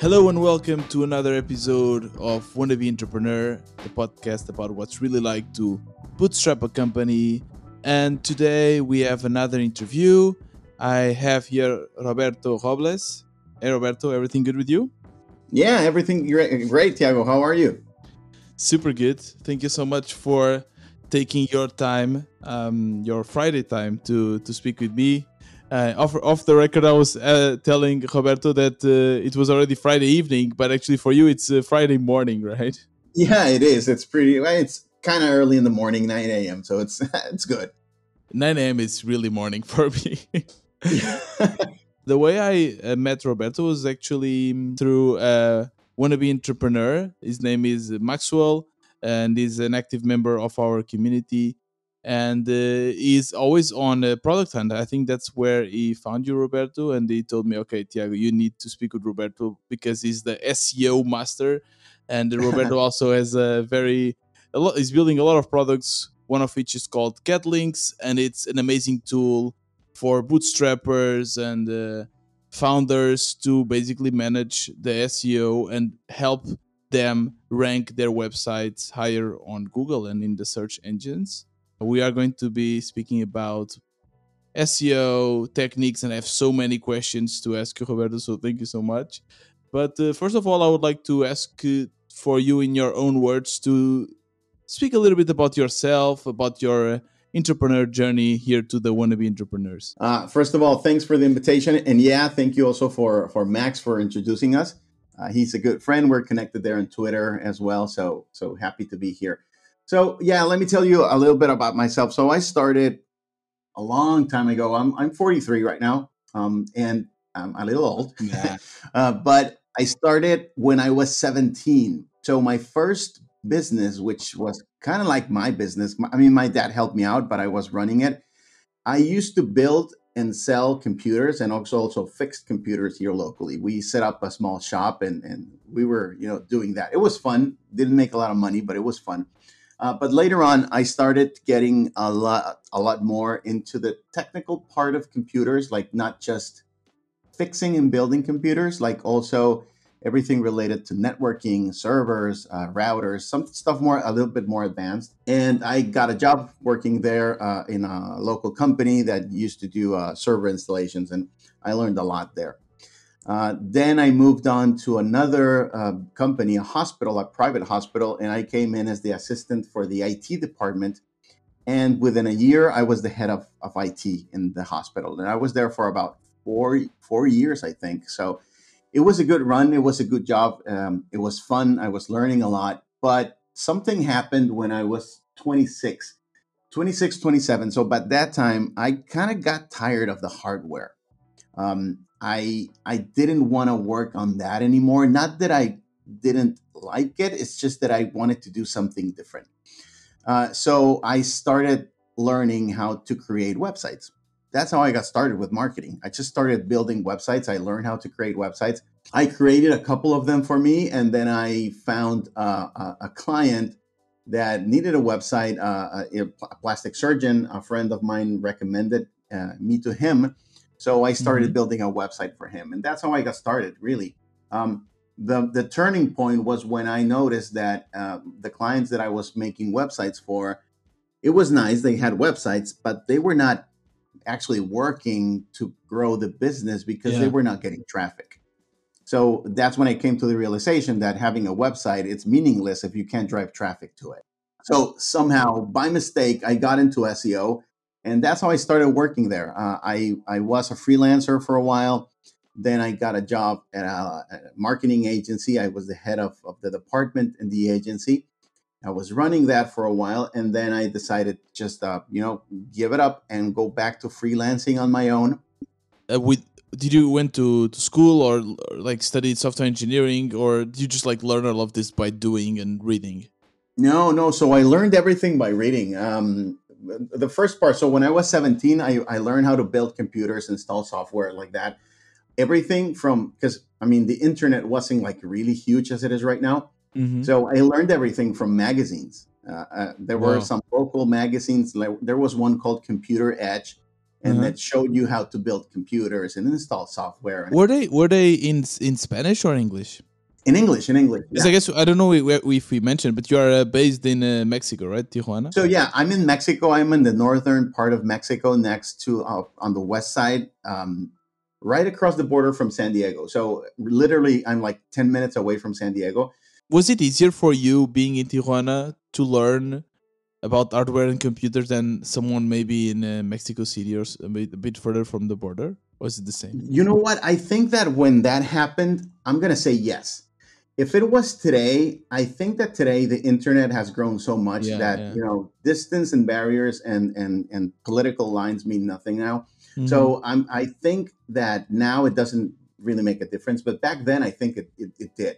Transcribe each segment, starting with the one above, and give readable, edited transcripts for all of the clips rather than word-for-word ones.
Hello and welcome to another episode of Wannabe Entrepreneur, the podcast about what's really like to bootstrap a company. And today we have another interview. I have here Roberto Robles. Hey Roberto, everything good with you? Yeah, everything great, Tiago. How are you? Super good. Thank you so much for taking your time, your Friday time to speak with me. Off the record, I was telling Roberto that it was already Friday evening, but actually for you, it's Friday morning, right? Yeah, it is. It's kind of early in the morning, 9 a.m. So it's good. 9 a.m. is really morning for me. The way I met Roberto was actually through a wannabe entrepreneur. His name is Maxwell, and he's an active member of our community. And he's always on Product Hunt. I think that's where he found you, Roberto. And he told me, okay, Tiago, you need to speak with Roberto because he's the SEO master. And Roberto also has he's building a lot of products, one of which is called Katlinks. And it's an amazing tool for bootstrappers and founders to basically manage the SEO and help them rank their websites higher on Google and in the search engines. We are going to be speaking about SEO techniques, and I have so many questions to ask you, Roberto, so thank you so much. But first of all, I would like to ask for you, in your own words, to speak a little bit about yourself, about your entrepreneur journey here to the Wannabe Entrepreneurs. First of all, thanks for the invitation. And yeah, thank you also for Max for introducing us. He's a good friend. We're connected there on Twitter as well, so happy to be here. So yeah, let me tell you a little bit about myself. So I started a long time ago. I'm 43 right now, and I'm a little old. Yeah. But I started when I was 17. So my first business, which was kind of like my business, I mean, my dad helped me out, but I was running it. I used to build and sell computers and also fixed computers here locally. We set up a small shop and we were doing that. It was fun. Didn't make a lot of money, but it was fun. But later on, I started getting a lot more into the technical part of computers, like not just fixing and building computers, like also everything related to networking, servers, routers, some stuff a little bit more advanced. And I got a job working there in a local company that used to do server installations, and I learned a lot there. Then I moved on to another company, a hospital, a private hospital, and I came in as the assistant for the IT department. And within a year, I was the head of IT in the hospital. And I was there for about four years, I think. So it was a good run. It was a good job. It was fun. I was learning a lot. But something happened when I was 27. So by that time, I kind of got tired of the hardware. I didn't want to work on that anymore. Not that I didn't like it. It's just that I wanted to do something different. So I started learning how to create websites. That's how I got started with marketing. I just started building websites. I learned how to create websites. I created a couple of them for me. And then I found a client that needed a website. A plastic surgeon, a friend of mine, recommended me to him. So I started building a website for him. And that's how I got started, really. The turning point was when I noticed that the clients that I was making websites for, it was nice. They had websites, but they were not actually working to grow the business because they were not getting traffic. So that's when I came to the realization that having a website, it's meaningless if you can't drive traffic to it. So somehow, by mistake, I got into SEO. And that's how I started working there. I was a freelancer for a while. Then I got a job at a marketing agency. I was the head of the department in the agency. I was running that for a while. And then I decided just, give it up and go back to freelancing on my own. Did you went to school or like studied software engineering, or did you just like learn all of this by doing and reading? No. So I learned everything by reading. The first part, so when I was 17, I learned how to build computers, install software like that. Everything from, because I mean, the internet wasn't like really huge as it is right now. Mm-hmm. So I learned everything from magazines. There were some local magazines. Like, there was one called Computer Edge and that showed you how to build computers and install software. Were they in Spanish or English? In English, Yeah. I guess, I don't know if we mentioned, but you are based in Mexico, right? Tijuana? So yeah, I'm in Mexico. I'm in the northern part of Mexico next to, on the west side, right across the border from San Diego. So literally, I'm like 10 minutes away from San Diego. Was it easier for you being in Tijuana to learn about hardware and computers than someone maybe in Mexico City or a bit further from the border? Was it the same? You know what? I think that when that happened, I'm going to say yes. If it was today, I think that today the internet has grown so much you know, distance and barriers and political lines mean nothing now. Mm-hmm. So I think that now it doesn't really make a difference. But back then, I think it did.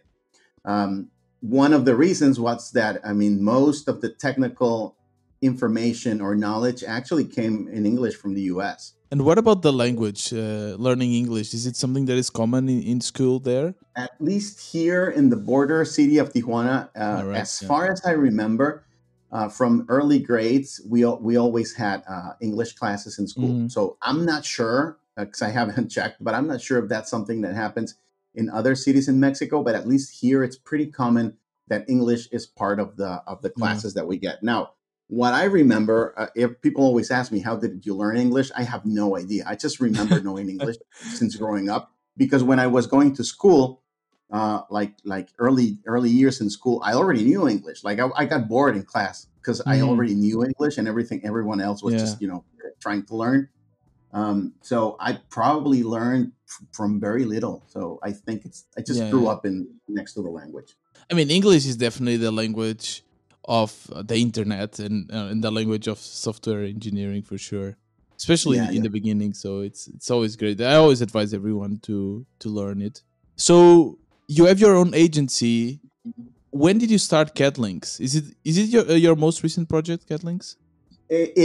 One of the reasons was that, I mean, most of the technical information or knowledge actually came in English from the U.S. And what about the language, learning English? Is it something that is common in school there? At least here in the border city of Tijuana, as far as I remember, from early grades, we always had English classes in school. Mm-hmm. So I'm not sure, because I haven't checked, but I'm not sure if that's something that happens in other cities in Mexico, but at least here it's pretty common that English is part of the classes that we get. Now, what I remember, if people always ask me, how did you learn English? I have no idea. I just remember knowing English since growing up, because when I was going to school, like early years in school, I already knew English. Like I got bored in class because I already knew English and everyone else was just, you know, trying to learn. So I probably learned from very little. So I think I just grew up in next to the language. I mean, English is definitely the language of the internet and the language of software engineering for sure, especially in the beginning. So it's always great. I always advise everyone to learn it. So you have your own agency. When did you start Katlinks? Is it your most recent project, Katlinks? It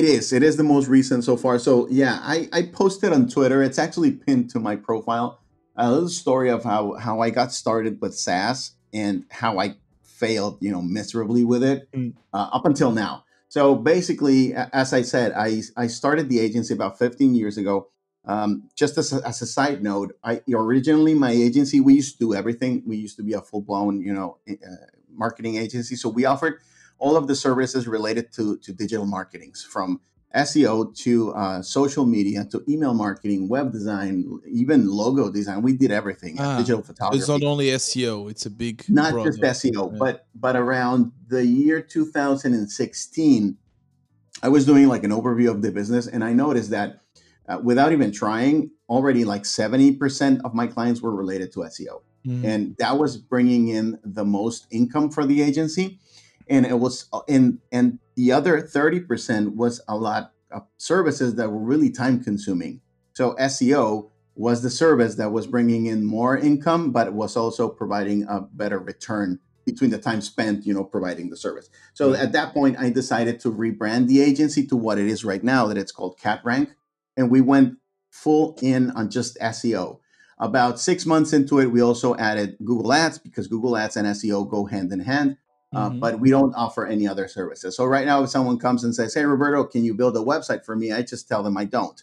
is the most recent so far. So yeah, I posted on Twitter. It's actually pinned to my profile, a little story of how I got started with SaaS and how I failed, you know, miserably with it up until now. So basically, as I said, I started the agency about 15 years ago. Just as a side note, originally my agency, we used to do everything. We used to be a full blown, you know, marketing agency. So we offered all of the services related to digital marketing, from SEO to social media to email marketing, web design, even logo design. We did everything. Digital photography. It's not only SEO; it's a big just SEO. Yeah. But around the year 2016, I was doing like an overview of the business, and I noticed that without even trying, already like 70% of my clients were related to SEO, and that was bringing in the most income for the agency. And it was, and the other 30% was a lot of services that were really time consuming. So SEO was the service that was bringing in more income, but it was also providing a better return between the time spent, you know, providing the service. So at that point, I decided to rebrand the agency to what it is right now, that it's called CatRank. And we went full in on just SEO. About 6 months into it, we also added Google Ads, because Google Ads and SEO go hand in hand. But we don't offer any other services. So right now, if someone comes and says, hey, Roberto, can you build a website for me? I just tell them I don't.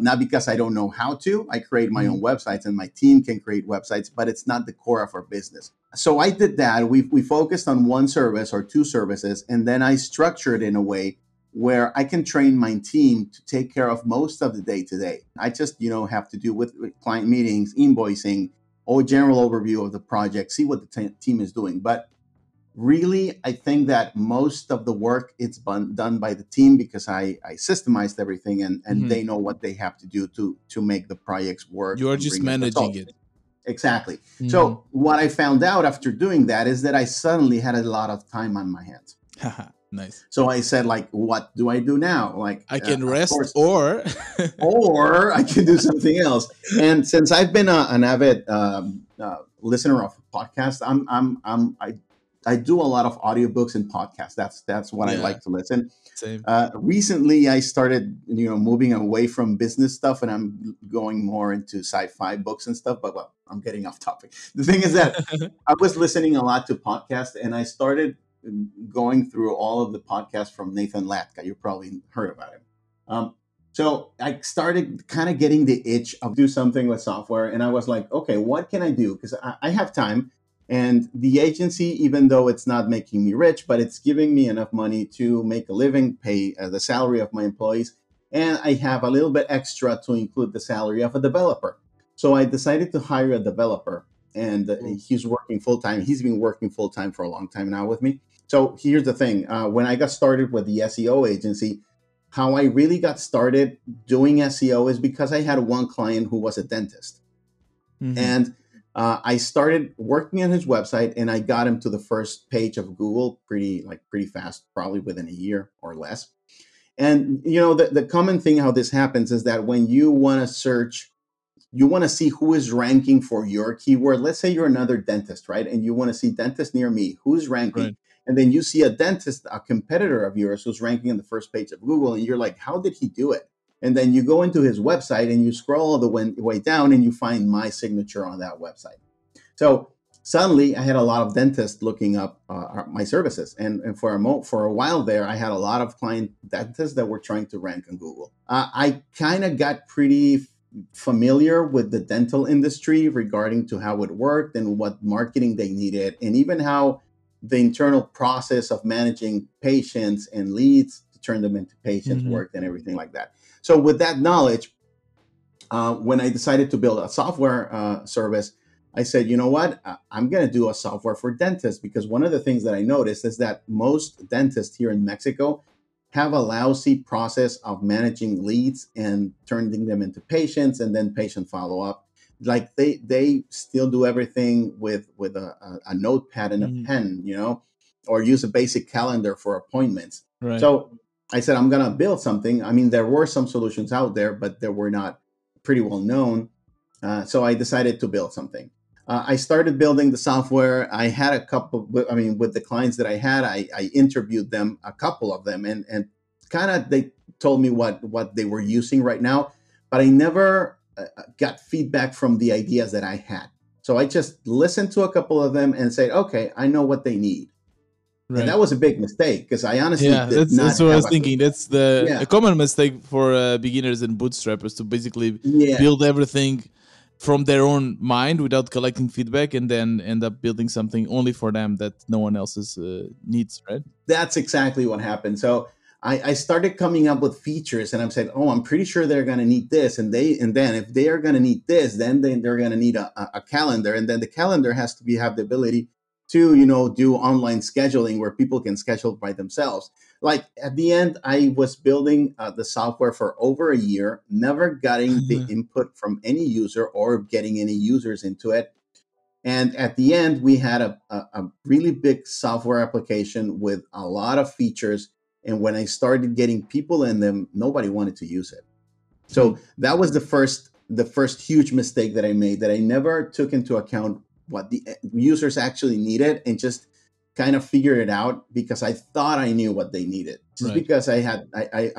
Not because I don't know how to. I create my own websites and my team can create websites, but it's not the core of our business. So I did that. We focused on one service or two services, and then I structured in a way where I can train my team to take care of most of the day-to-day. I just, you know, have to do with client meetings, invoicing, or general overview of the project, see what the team is doing. But really, I think that most of the work it's done by the team, because I systemized everything and they know what they have to do to make the projects work. You are just managing it. Exactly. Mm-hmm. So what I found out after doing that is that I suddenly had a lot of time on my hands. Nice. So I said, like, what do I do now? Like, I can rest or I can do something else. And since I've been an avid listener of podcasts, I do a lot of audiobooks and podcasts. That's what I like to listen. Recently, I started, you know, moving away from business stuff, and I'm going more into sci-fi books and stuff. But well, I'm getting off topic. The thing is that I was listening a lot to podcasts, and I started going through all of the podcasts from Nathan Latka. You probably heard about him. So I started kind of getting the itch of do something with software. And I was like, okay, what can I do? Because I have time. And the agency, even though it's not making me rich, but it's giving me enough money to make a living, pay the salary of my employees. And I have a little bit extra to include the salary of a developer. So I decided to hire a developer, and he's working full-time. He's been working full-time for a long time now with me. So here's the thing. When I got started with the SEO agency, how I really got started doing SEO is because I had one client who was a dentist. Mm-hmm. And I started working on his website, and I got him to the first page of Google pretty fast, probably within a year or less. And, you know, the common thing how this happens is that when you want to search, you want to see who is ranking for your keyword. Let's say you're another dentist, right? And you want to see dentist near me, who's ranking. Right. And then you see a dentist, a competitor of yours, who's ranking on the first page of Google. And you're like, how did he do it? And then you go into his website and you scroll all the way down and you find my signature on that website. So suddenly I had a lot of dentists looking up my services. And for a while there, I had a lot of client dentists that were trying to rank on Google. I kind of got pretty familiar with the dental industry regarding to how it worked and what marketing they needed, and even how the internal process of managing patients and leads to turn them into patients mm-hmm. worked and everything like that. So with that knowledge, when I decided to build a software service, I said, you know what, I'm going to do a software for dentists, because one of the things that I noticed is that most dentists here in Mexico have a lousy process of managing leads and turning them into patients and then patient follow-up. Like they still do everything with a notepad and a pen, you know, or use a basic calendar for appointments. Right. So I said, I'm going to build something. I mean, there were some solutions out there, but they were not pretty well known. So I decided to build something. I started building the software. I had a couple, with the clients that I had, I interviewed them, a couple of them, and kind of they told me what they were using right now, but I never got feedback from the ideas that I had. So I just listened to a couple of them and said, okay, I know what they need. Right. And that was a big mistake, because I honestly that's what I was thinking. That's a common mistake for beginners and bootstrappers, to basically build everything from their own mind without collecting feedback, and then end up building something only for them that no one else's needs, right? That's exactly what happened. So I started coming up with features, and I'm saying, oh, I'm pretty sure they're going to need this. And then if they are going to need this, then they're going to need a calendar. And then the calendar has to have the ability to, you know, do online scheduling where people can schedule by themselves. Like at the end, I was building the software for over a year, never getting the input from any user or getting any users into it. And at the end, we had a really big software application with a lot of features. And when I started getting people in them, nobody wanted to use it. So that was the first huge mistake that I made, that I never took into account what the users actually needed and just kind of figured it out because I thought I knew what they needed. Just because I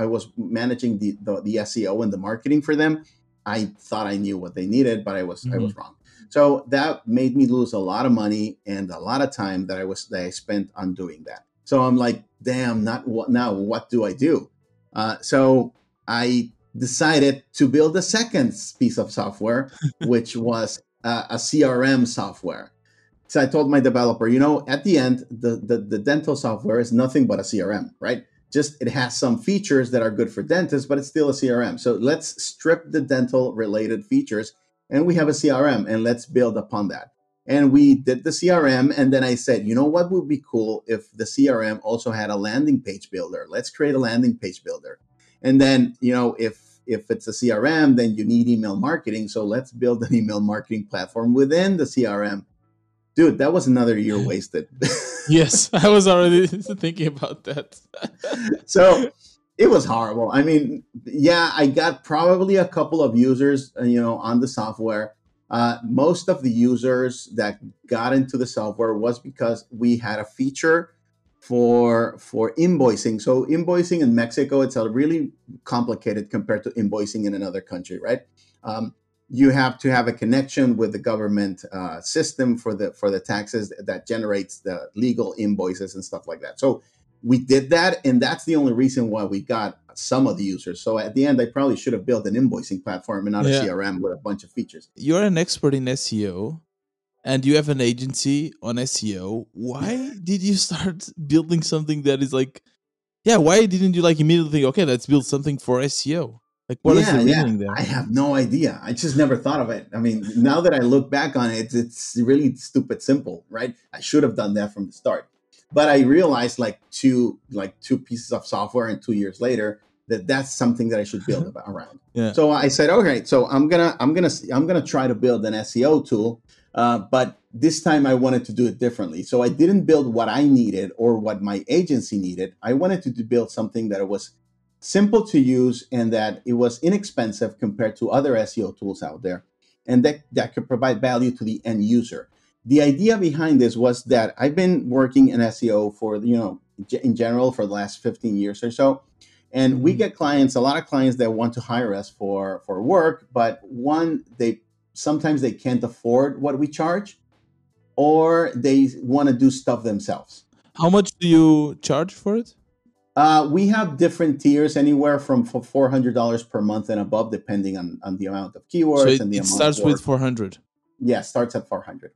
was managing the SEO and the marketing for them, I thought I knew what they needed, but I was wrong. So that made me lose a lot of money and a lot of time that I spent on doing that. So I'm like, damn, what do I do? So I decided to build a second piece of software, which was a CRM software. So I told my developer, you know, at the end, the dental software is nothing but a CRM, right? Just it has some features that are good for dentists, but it's still a CRM. So let's strip the dental related features and we have a CRM, and let's build upon that. And we did the CRM, and then I said, you know what would be cool if the CRM also had a landing page builder? Let's create a landing page builder. And then, you know, if it's a CRM, then you need email marketing. So let's build an email marketing platform within the CRM. Dude, that was another year wasted. Yes, I was already thinking about that. So it was horrible. I mean, I got probably a couple of users, you know, on the software. Most of the users that got into the software was because we had a feature for invoicing. So invoicing in Mexico, it's a really complicated compared to invoicing in another country, right? You have to have a connection with the government system for the taxes that generates the legal invoices and stuff like that. So we did that, and that's the only reason why we got some of the users. So at the end, I probably should have built an invoicing platform and not a CRM with a bunch of features. You're an expert in SEO, and you have an agency on SEO. Why did you start building something that is like, why didn't you like immediately think, okay, let's build something for SEO? Like, what is the meaning there? I have no idea. I just never thought of it. I mean, now that I look back on it, it's really stupid simple, right? I should have done that from the start. But I realized like two pieces of software and 2 years later that that's something that I should build around. So I said, okay, so I'm gonna try to build an SEO tool, but this time I wanted to do it differently. So I didn't build what I needed or what my agency needed. I wanted to build something that was simple to use and that it was inexpensive compared to other SEO tools out there, and that could provide value to the end user. The idea behind this was that I've been working in SEO for, in general for the last 15 years or so. And we get clients, a lot of clients that want to hire us for work, but sometimes they can't afford what we charge, or they want to do stuff themselves. How much do you charge for it? We have different tiers, anywhere from $400 per month and above, depending on the amount of keywords. So it starts with 400. Yeah, starts at 400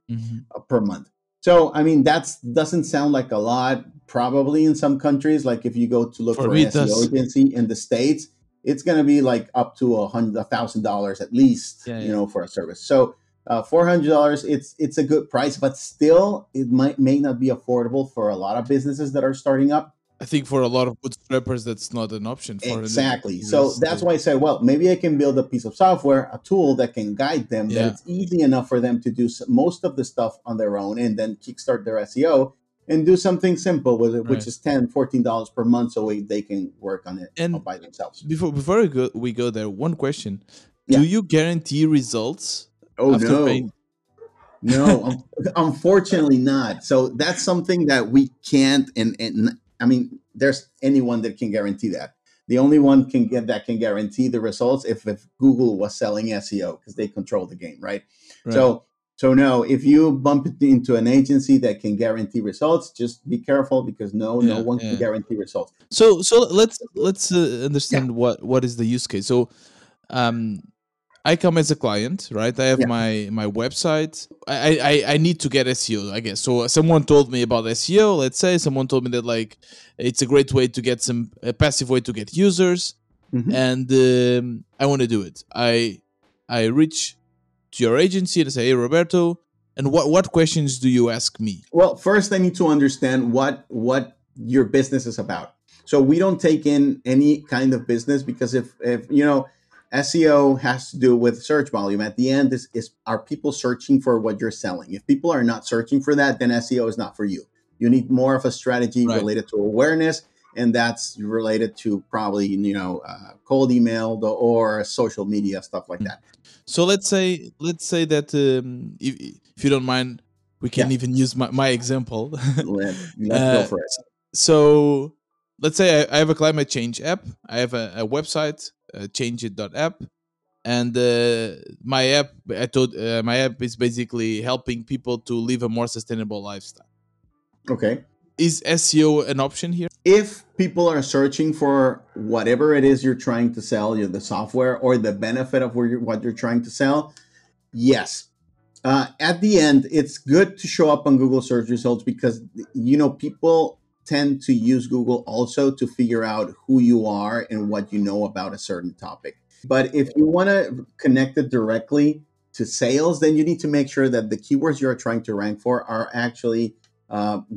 per month. So, I mean, that doesn't sound like a lot, probably in some countries. Like if you go to look for an SEO agency in the States, it's going to be like up to $1,000 at least, for a service. So $400, it's a good price, but still it may not be affordable for a lot of businesses that are starting up. I think for a lot of bootstrappers, that's not an option. Exactly. So that's why I said, well, maybe I can build a piece of software, a tool that can guide them, that it's easy enough for them to do most of the stuff on their own and then kickstart their SEO and do something simple with it, which is $10, $14 per month, so they can work on it and by themselves. Before we go there, one question. Do you guarantee results? Oh, no. No, unfortunately not. So that's something that we can't I mean, there's anyone that can guarantee that. The only one that can guarantee the results if Google was selling SEO, because they control the game, right? So no, if you bump into an agency that can guarantee results, just be careful, because no one can guarantee results. So let's understand what is the use case. So, I come as a client, right? I have my website. I need to get SEO, I guess. So someone told me about SEO. Let's say someone told me that like it's a great way to get a passive way to get users, and I want to do it. I reach to your agency and say, hey, Roberto, and what questions do you ask me? Well, first I need to understand what your business is about. So we don't take in any kind of business, because if SEO has to do with search volume. At the end, are people searching for what you're selling? If people are not searching for that, then SEO is not for you. You need more of a strategy related to awareness, and that's related to probably cold email or social media, stuff like that. So let's say that if you don't mind, we can even use my example. Let's go for it. So let's say I have a climate change app. I have a website. Changeit.app, and my app is basically helping people to live a more sustainable lifestyle. Okay. Is SEO an option here? If people are searching for whatever it is you're trying to sell, the software or the benefit of what you're trying to sell, yes. At the end, it's good to show up on Google search results, because people tend to use Google also to figure out who you are and what you know about a certain topic. But if you want to connect it directly to sales, then you need to make sure that the keywords you're trying to rank for are actually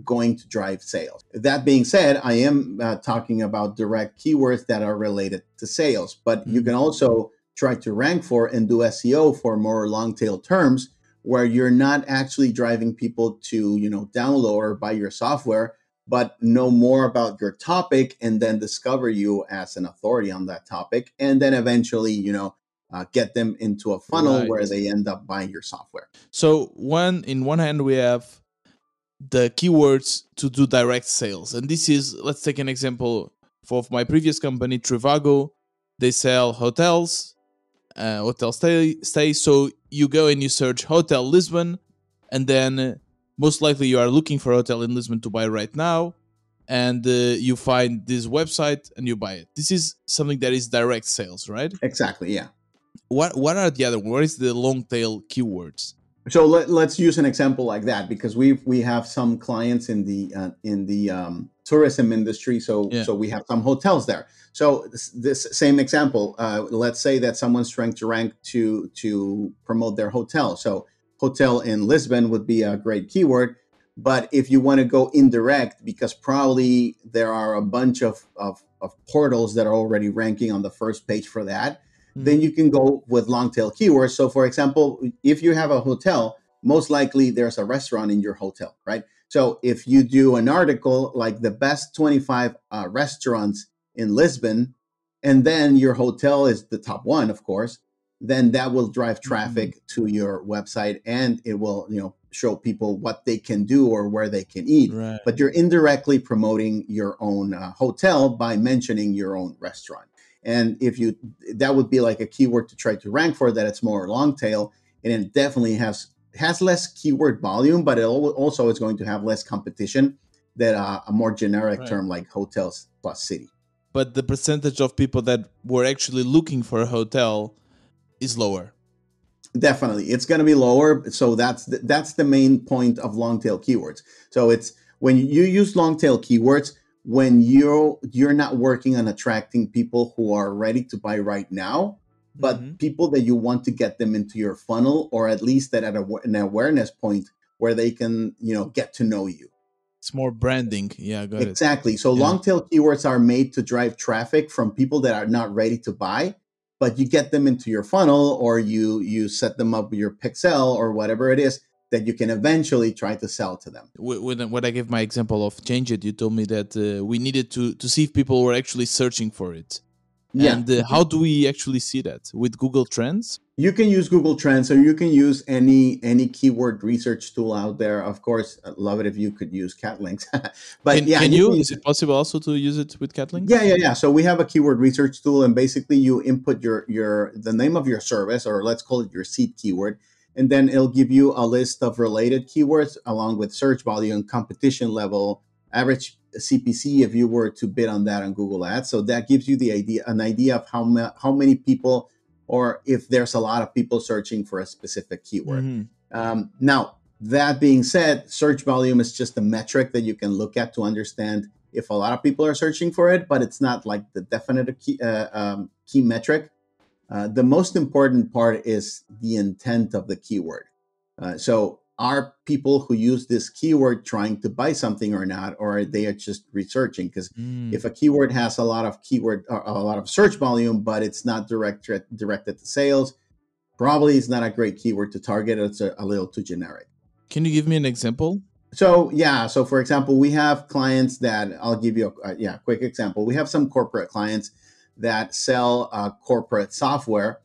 going to drive sales. That being said, I am talking about direct keywords that are related to sales, but you can also try to rank for and do SEO for more long-tail terms where you're not actually driving people to download or buy your software, but know more about your topic and then discover you as an authority on that topic. And then eventually, get them into a funnel where they end up buying your software. So in one hand, we have the keywords to do direct sales. And this is, let's take an example of my previous company, Trivago. They sell hotels, hotel stay. So you go and you search Hotel Lisbon, and then most likely you are looking for a hotel in Lisbon to buy right now. and you find this website and you buy it. This is something that is direct sales, right? Exactly, yeah. What are the other, what is the long tail keywords? So let's use an example like that, because we have some clients in the tourism industry. So yeah. So we have some hotels there. So this same example, let's say that someone's trying to rank to promote their hotel. So hotel in Lisbon would be a great keyword. But if you want to go indirect, because probably there are a bunch of portals that are already ranking on the first page for that, then you can go with long tail keywords. So for example, if you have a hotel, most likely there's a restaurant in your hotel, right? So if you do an article like the best 25 restaurants in Lisbon, and then your hotel is the top one, of course, then that will drive traffic to your website, and it will, you know, show people what they can do or where they can eat. Right. But you're indirectly promoting your own hotel by mentioning your own restaurant. And if you, that would be like a keyword to try to rank for, that it's more long tail, and it definitely has less keyword volume, but it also is going to have less competition than a more generic term like hotels plus city. But the percentage of people that were actually looking for a hotel is lower. Definitely, it's going to be lower. So that's the main point of long tail keywords. So it's when you use long tail keywords, when you're not working on attracting people who are ready to buy right now, but people that you want to get them into your funnel, or at least that at an awareness point where they can, you know, get to know you. It's more branding. Yeah, got it. Exactly. So long tail keywords are made to drive traffic from people that are not ready to buy, but you get them into your funnel, or you set them up with your pixel or whatever it is that you can eventually try to sell to them. When I gave my example of Change It, you told me that we needed to see if people were actually searching for it. Yeah. And how do we actually see that? With Google Trends? You can use Google Trends, or you can use any keyword research tool out there. Of course, I'd love it if you could use Katlinks. But can you? Is it possible also to use it with Katlinks? Yeah. So we have a keyword research tool, and basically you input the name of your service, or let's call it your seed keyword, and then it'll give you a list of related keywords along with search volume, competition level, average CPC if you were to bid on that on Google Ads. So that gives you an idea of how many people, or if there's a lot of people searching for a specific keyword. Now, that being said, search volume is just a metric that you can look at to understand if a lot of people are searching for it, but it's not like the definite key metric. The most important part is the intent of the keyword. So are people who use this keyword trying to buy something or not, or are they just researching? Because if a keyword has a lot of search volume, but it's not directed to sales, probably it's not a great keyword to target. It's a little too generic. Can you give me an example? So for example, we have clients that, I'll give you a quick example. We have some corporate clients that sell corporate software,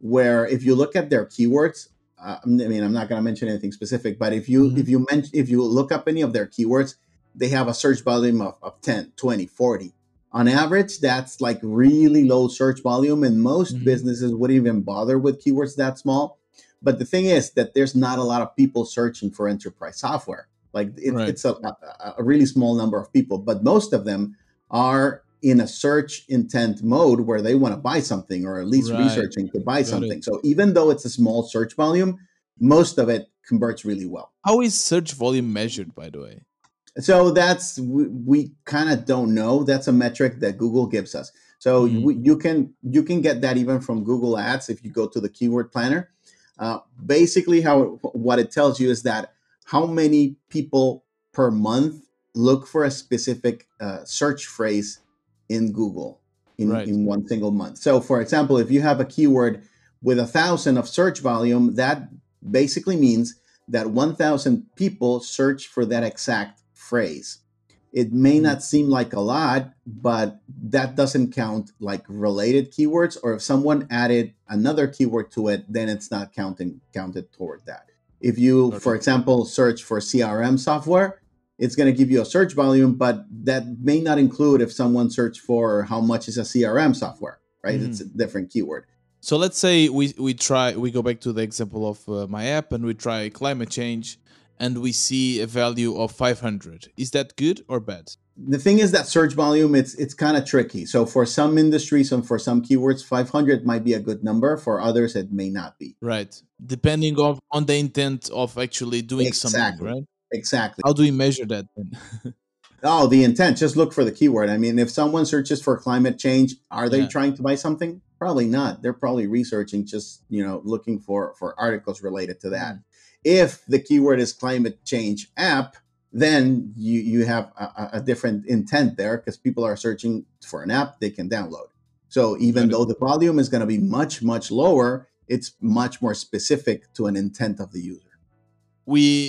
where if you look at their keywords, I mean, I'm not going to mention anything specific, but if you look up any of their keywords, they have a search volume of 10, 20, 40. On average, that's like really low search volume, and most businesses wouldn't even bother with keywords that small. But the thing is that there's not a lot of people searching for enterprise software. Like it's a really small number of people, but most of them are in a search intent mode where they want to buy something, or at least researching to buy something. So even though it's a small search volume, most of it converts really well. How is search volume measured, by the way? So that's, we kind of don't know. That's a metric that Google gives us. So you can get that even from Google Ads if you go to the keyword planner. Basically what it tells you is that how many people per month look for a specific search phrase in Google in one single month. So for example, if you have a keyword with 1,000 of search volume, that basically means that 1,000 people search for that exact phrase. It may not seem like a lot, but that doesn't count like related keywords, or if someone added another keyword to it, then it's not counted toward that. If you, for example, search for CRM software, it's going to give you a search volume, but that may not include if someone searched for how much is a CRM software, right? It's a different keyword. So let's say we go back to the example of my app, and we try climate change, and we see a value of 500. Is that good or bad? The thing is that search volume, it's kind of tricky. So for some industries and for some keywords, 500 might be a good number. For others, it may not be. Right. Depending on the intent of actually doing something, right? Exactly. How do we measure that then? Oh, the intent. Just look for the keyword. I mean, if someone searches for climate change, are they trying to buy something? Probably not. They're probably researching, just, you know, looking for articles related to that. If the keyword is climate change app, then you have a different intent there, because people are searching for an app they can download. So even though the volume is going to be much, much lower, it's much more specific to an intent of the user.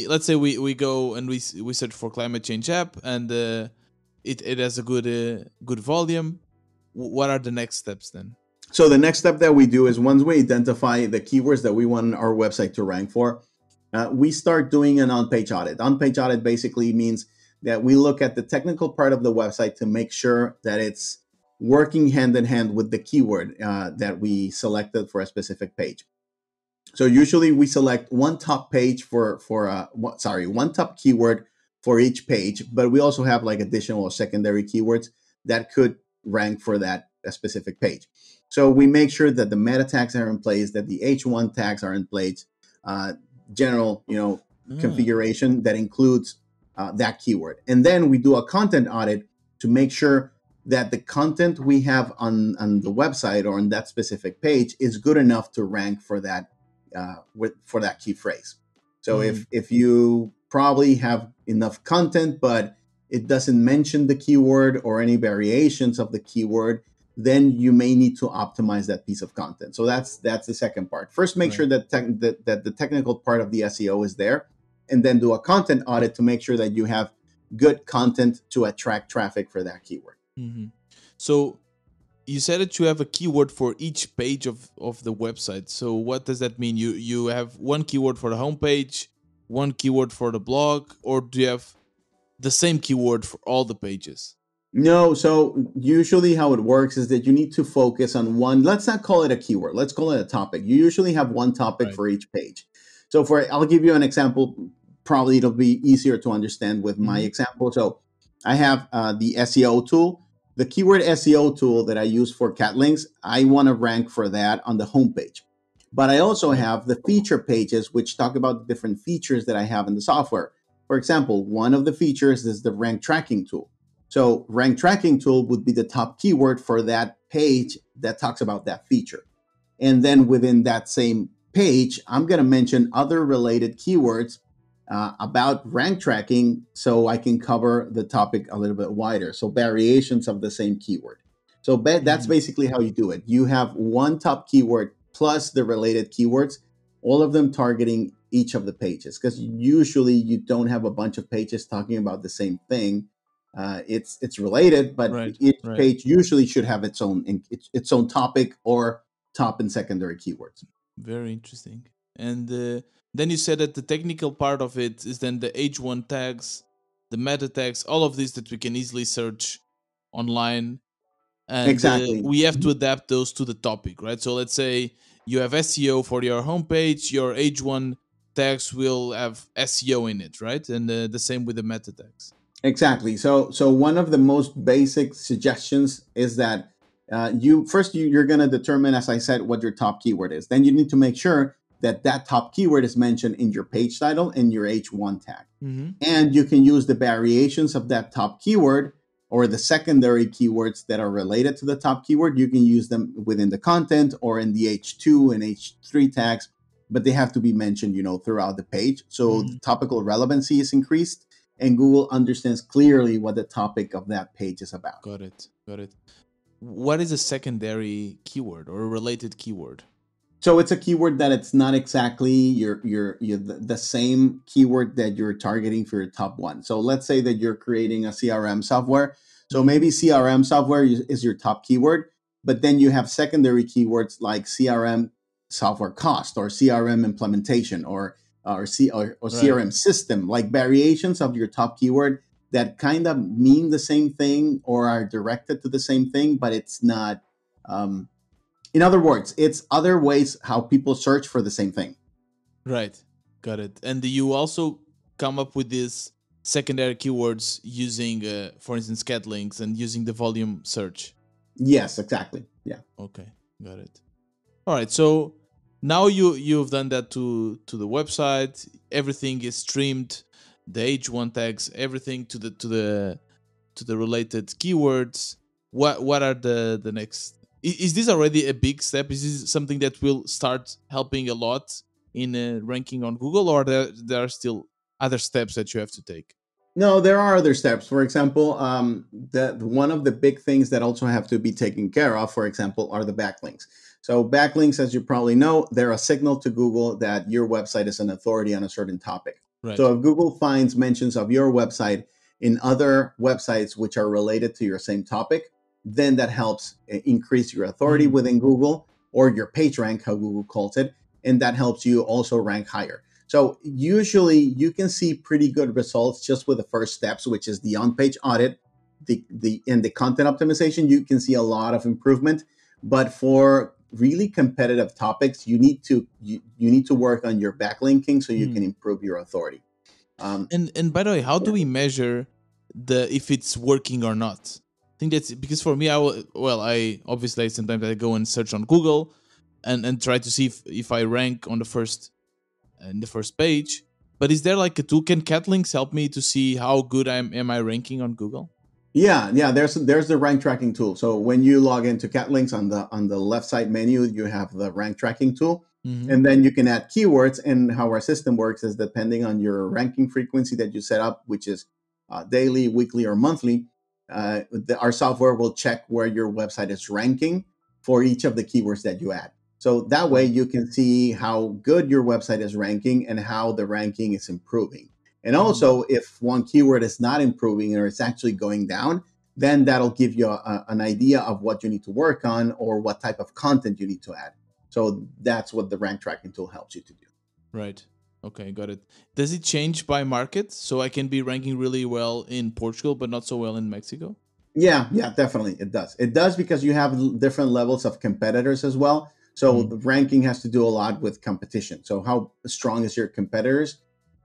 Let's say we go and we search for climate change app, and it has a good volume. What are the next steps then? So the next step that we do is, once we identify the keywords that we want our website to rank for, we start doing an on-page audit. On-page audit basically means that we look at the technical part of the website to make sure that it's working hand in hand with the keyword that we selected for a specific page. So usually we select one top page one top keyword for each page, but we also have like additional or secondary keywords that could rank for that specific page. So we make sure that the meta tags are in place, that the H1 tags are in place, general, configuration that includes that keyword. And then we do a content audit to make sure that the content we have on the website or on that specific page is good enough to rank for that for that key phrase. So if you probably have enough content, but it doesn't mention the keyword or any variations of the keyword, then you may need to optimize that piece of content. So that's the second part. First, make sure that that the technical part of the SEO is there, and then do a content audit to make sure that you have good content to attract traffic for that keyword. So you said that you have a keyword for each page of the website. So what does that mean? You have one keyword for the homepage, one keyword for the blog, or do you have the same keyword for all the pages? No. So usually how it works is that you need to focus on one. Let's not call it a keyword. Let's call it a topic. You usually have one topic for each page. So I'll give you an example. Probably it'll be easier to understand with my example. So I have the SEO tool. The keyword SEO tool that I use for Katlinks, I want to rank for that on the homepage. But I also have the feature pages, which talk about the different features that I have in the software. For example, one of the features is the rank tracking tool. So rank tracking tool would be the top keyword for that page that talks about that feature. And then within that same page, I'm going to mention other related keywords about rank tracking, so I can cover the topic a little bit wider. So variations of the same keyword. So that's basically how you do it. You have one top keyword plus the related keywords, all of them targeting each of the pages, because usually you don't have a bunch of pages talking about the same thing. It's related, but each page usually should have its own topic or top and secondary keywords. Very interesting. And then you said that the technical part of it is then the H1 tags, the meta tags, all of these that we can easily search online. And exactly. We have to adapt those to the topic, right? So let's say you have SEO for your homepage, your H1 tags will have SEO in it, right? And the same with the meta tags. Exactly. So one of the most basic suggestions is that you're going to determine, as I said, what your top keyword is. Then you need to make sure that top keyword is mentioned in your page title and your H1 tag. And you can use the variations of that top keyword or the secondary keywords that are related to the top keyword. You can use them within the content or in the H2 and H3 tags, but they have to be mentioned, throughout the page. So the topical relevancy is increased, and Google understands clearly what the topic of that page is about. Got it. What is a secondary keyword or a related keyword? So it's a keyword that it's not exactly the same keyword that you're targeting for your top one. So let's say that you're creating a CRM software. So maybe CRM software is your top keyword, but then you have secondary keywords like CRM software cost or CRM implementation or CRM system, like variations of your top keyword that kind of mean the same thing or are directed to the same thing, but it's not. In other words, it's other ways how people search for the same thing. Right. Got it. And do you also come up with these secondary keywords using, for instance, Katlinks and using the volume search. Yes, exactly. Yeah. Okay, got it. All right. So now you've done that to the website. Everything is streamed, the H1 tags, everything to the related keywords. What are the next? Is this already a big step? Is this something that will start helping a lot in ranking on Google, or there are still other steps that you have to take? No, there are other steps. For example, one of the big things that also have to be taken care of, for example, are the backlinks. So backlinks, as you probably know, they're a signal to Google that your website is an authority on a certain topic. Right. So if Google finds mentions of your website in other websites which are related to your same topic, then that helps increase your authority within Google, or your PageRank, how Google calls it, and that helps you also rank higher. So usually you can see pretty good results just with the first steps, which is the on-page audit, and the content optimization. You can see a lot of improvement, but for really competitive topics, you need to work on your backlinking so you can improve your authority. And by the way, how do we measure if it's working or not? I think that's because for me, I sometimes I go and search on Google and try to see if I rank on the first page. But is there like a tool? Can Katlinks help me to see how good am I ranking on Google? Yeah. There's the rank tracking tool. So when you log into Katlinks on the left side menu, you have the rank tracking tool, and then you can add keywords. And how our system works is depending on your ranking frequency that you set up, which is daily, weekly, or monthly. Our software will check where your website is ranking for each of the keywords that you add. So that way you can see how good your website is ranking and how the ranking is improving. And also, if one keyword is not improving or it's actually going down, then that'll give you an idea of what you need to work on or what type of content you need to add. So that's what the rank tracking tool helps you to do. Right. Okay, got it. Does it change by market? So I can be ranking really well in Portugal, but not so well in Mexico? Yeah, definitely. It does. It does because you have different levels of competitors as well. So the ranking has to do a lot with competition. So how strong is your competitors?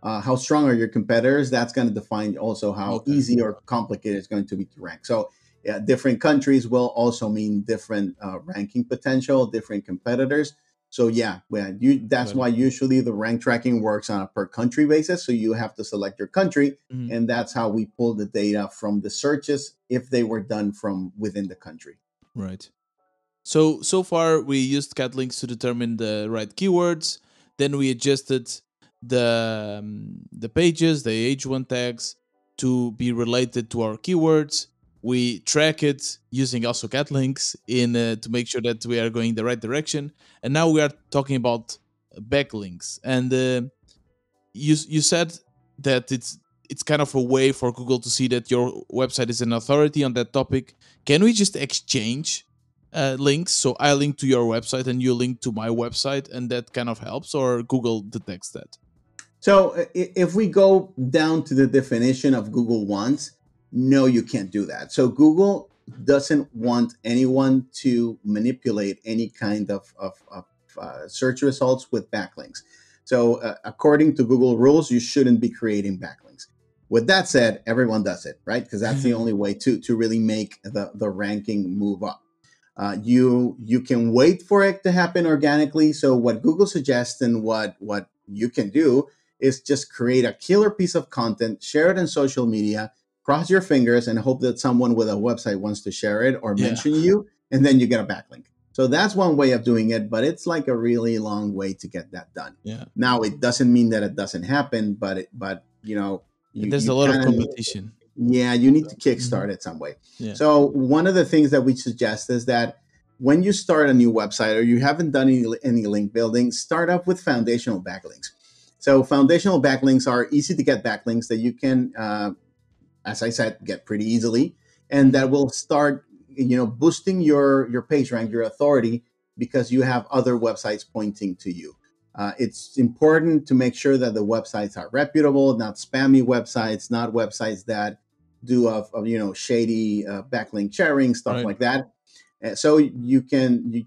How strong are your competitors? That's going to define also how easy or complicated it's going to be to rank. So yeah, different countries will also mean different ranking potential, different competitors. So yeah, that's why usually the rank tracking works on a per country basis. So you have to select your country, and that's how we pull the data from the searches if they were done from within the country. Right. So far we used Katlinks to determine the right keywords. Then we adjusted the pages, the H1 tags to be related to our keywords. We track it using also Katlinks to make sure that we are going the right direction. And now we are talking about backlinks. And you said that it's kind of a way for Google to see that your website is an authority on that topic. Can we just exchange links? So I link to your website and you link to my website, and that kind of helps, or Google detects that? So if we go down to the definition of Google wants, no, you can't do that. So Google doesn't want anyone to manipulate any kind of search results with backlinks. So according to Google rules, you shouldn't be creating backlinks. With that said, everyone does it, right? Because that's the only way to really make the ranking move up. You can wait for it to happen organically. So what Google suggests and what you can do is just create a killer piece of content, share it on social media, cross your fingers and hope that someone with a website wants to share it or mention you, and then you get a backlink. So that's one way of doing it, but it's like a really long way to get that done. Yeah. Now, it doesn't mean that it doesn't happen, but you know, there's a lot of competition. You need to kickstart it some way. Yeah. So one of the things that we suggest is that when you start a new website or you haven't done any link building, start off with foundational backlinks. So foundational backlinks are easy to get backlinks that you can, as I said, get pretty easily, and that will start, boosting your page rank, your authority, because you have other websites pointing to you. It's important to make sure that the websites are reputable, not spammy websites, not websites that do shady backlink sharing, stuff like that. So you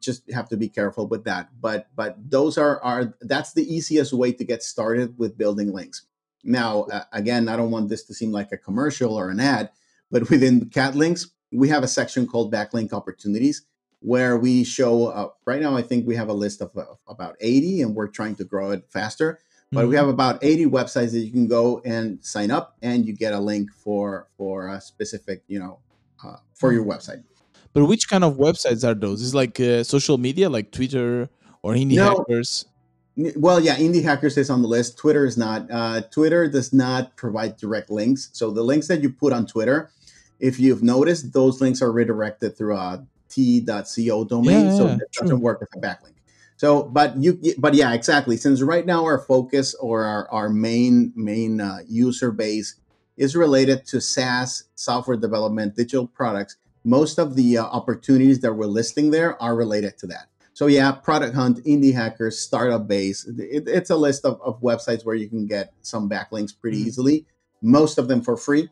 just have to be careful with that. But that's the easiest way to get started with building links. Now, again, I don't want this to seem like a commercial or an ad, but within Katlinks, we have a section called Backlink Opportunities, where we show right now, I think we have a list of about 80, and we're trying to grow it faster. But we have about 80 websites that you can go and sign up, and you get a link for a specific, you know, for your website. But which kind of websites are those? Is like social media, like Twitter or Indie Hackers? Well, yeah, Indie Hackers is on the list. Twitter is not. Twitter does not provide direct links. So the links that you put on Twitter, if you've noticed, those links are redirected through a t.co domain. Yeah, so it doesn't work as a backlink. So, but yeah, exactly. Since right now our focus or our main user base is related to SaaS, software development, digital products, most of the opportunities that we're listing there are related to that. So yeah, Product Hunt, Indie Hackers, Startup Base, it's a list of websites where you can get some backlinks pretty easily, most of them for free.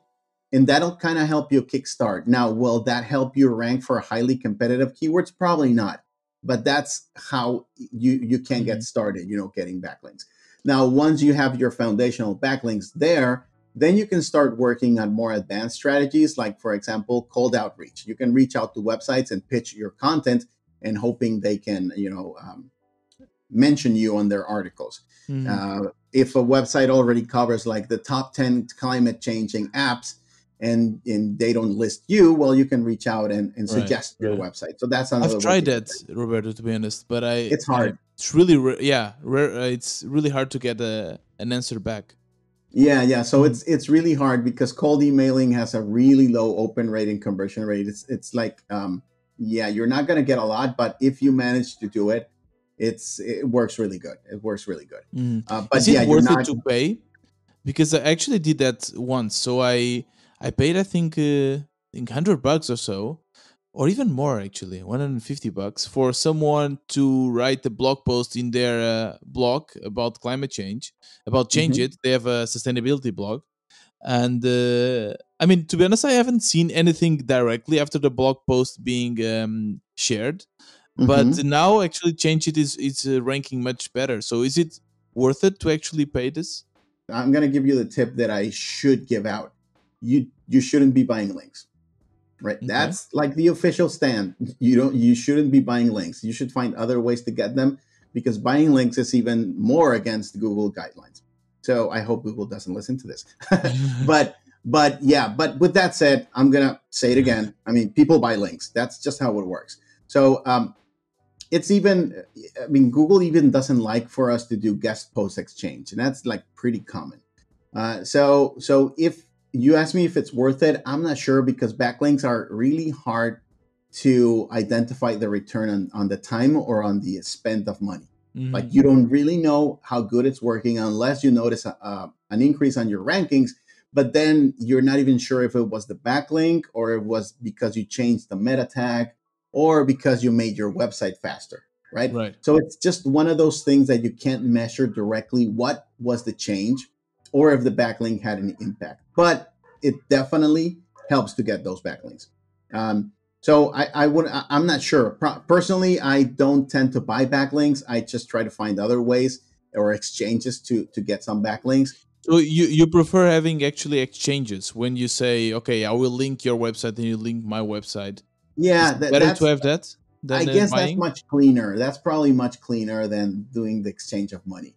And that'll kind of help you kickstart. Now, will that help you rank for highly competitive keywords? Probably not. But that's how you can get started, you know, getting backlinks. Now, once you have your foundational backlinks there, then you can start working on more advanced strategies, like, for example, cold outreach. You can reach out to websites and pitch your content and hoping they can, you know, mention you on their articles. If a website already covers like the top 10 climate changing apps, and they don't list you, well, you can reach out and suggest your website. So that's another. I've tried that, Roberto, to be honest, but it's hard. It's really it's really hard to get an answer back. Yeah. So it's really hard because cold emailing has a really low open rate and conversion rate. It's like you're not gonna get a lot, but if you manage to do it, it works really good. But is it worth it to pay? Because I actually did that once. So I paid, I think, $100 or so, or even more, actually, $150 for someone to write a blog post in their blog about climate change, about Change It. They have a sustainability blog. And I mean, to be honest, I haven't seen anything directly after the blog post being shared. But now, actually, Change It is ranking much better. So is it worth it to actually pay this? I'm going to give you the tip that I should give out. You shouldn't be buying links, right? Okay. That's like the official stand. You shouldn't be buying links. You should find other ways to get them, because buying links is even more against Google guidelines. So I hope Google doesn't listen to this. But with that said, I'm going to say it again. I mean, people buy links. That's just how it works. So Google even doesn't like for us to do guest post exchange. And that's like pretty common. So if you ask me if it's worth it, I'm not sure, because backlinks are really hard to identify the return on the time or on the spend of money. Like, you don't really know how good it's working unless you notice an increase on your rankings, but then you're not even sure if it was the backlink or it was because you changed the meta tag or because you made your website faster, right? So it's just one of those things that you can't measure directly what was the change or if the backlink had an impact, but it definitely helps to get those backlinks. I'm not sure. Personally, I don't tend to buy backlinks. I just try to find other ways or exchanges to get some backlinks. So you prefer having actually exchanges when you say, okay, I will link your website and you link my website. Yeah. Better to have that than I guess buying? That's much cleaner. That's probably much cleaner than doing the exchange of money.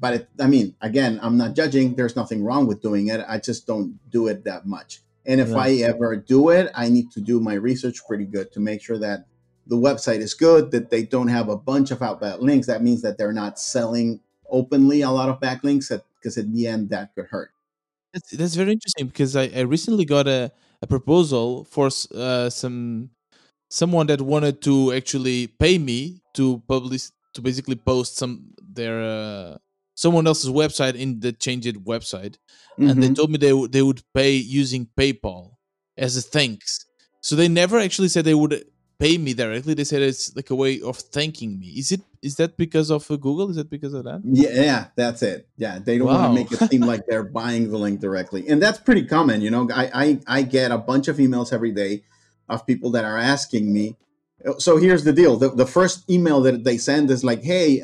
But I'm not judging. There's nothing wrong with doing it. I just don't do it that much. And if I ever do it, I need to do my research pretty good to make sure that the website is good, that they don't have a bunch of outbound links. That means that they're not selling openly a lot of backlinks, because at the end that could hurt. That's very interesting, because I recently got a proposal for someone that wanted to actually pay me to publish, to basically post someone else's website in the Change It website, and they told me they would pay using PayPal as a thanks. So they never actually said they would pay me directly. They said it's like a way of thanking me. Is that because of Google? Is that because of that? Yeah, that's it. Yeah, they don't want to make it seem like they're buying the link directly, and that's pretty common. You know, I get a bunch of emails every day of people that are asking me, So here's the deal. The first email that they send is like, hey,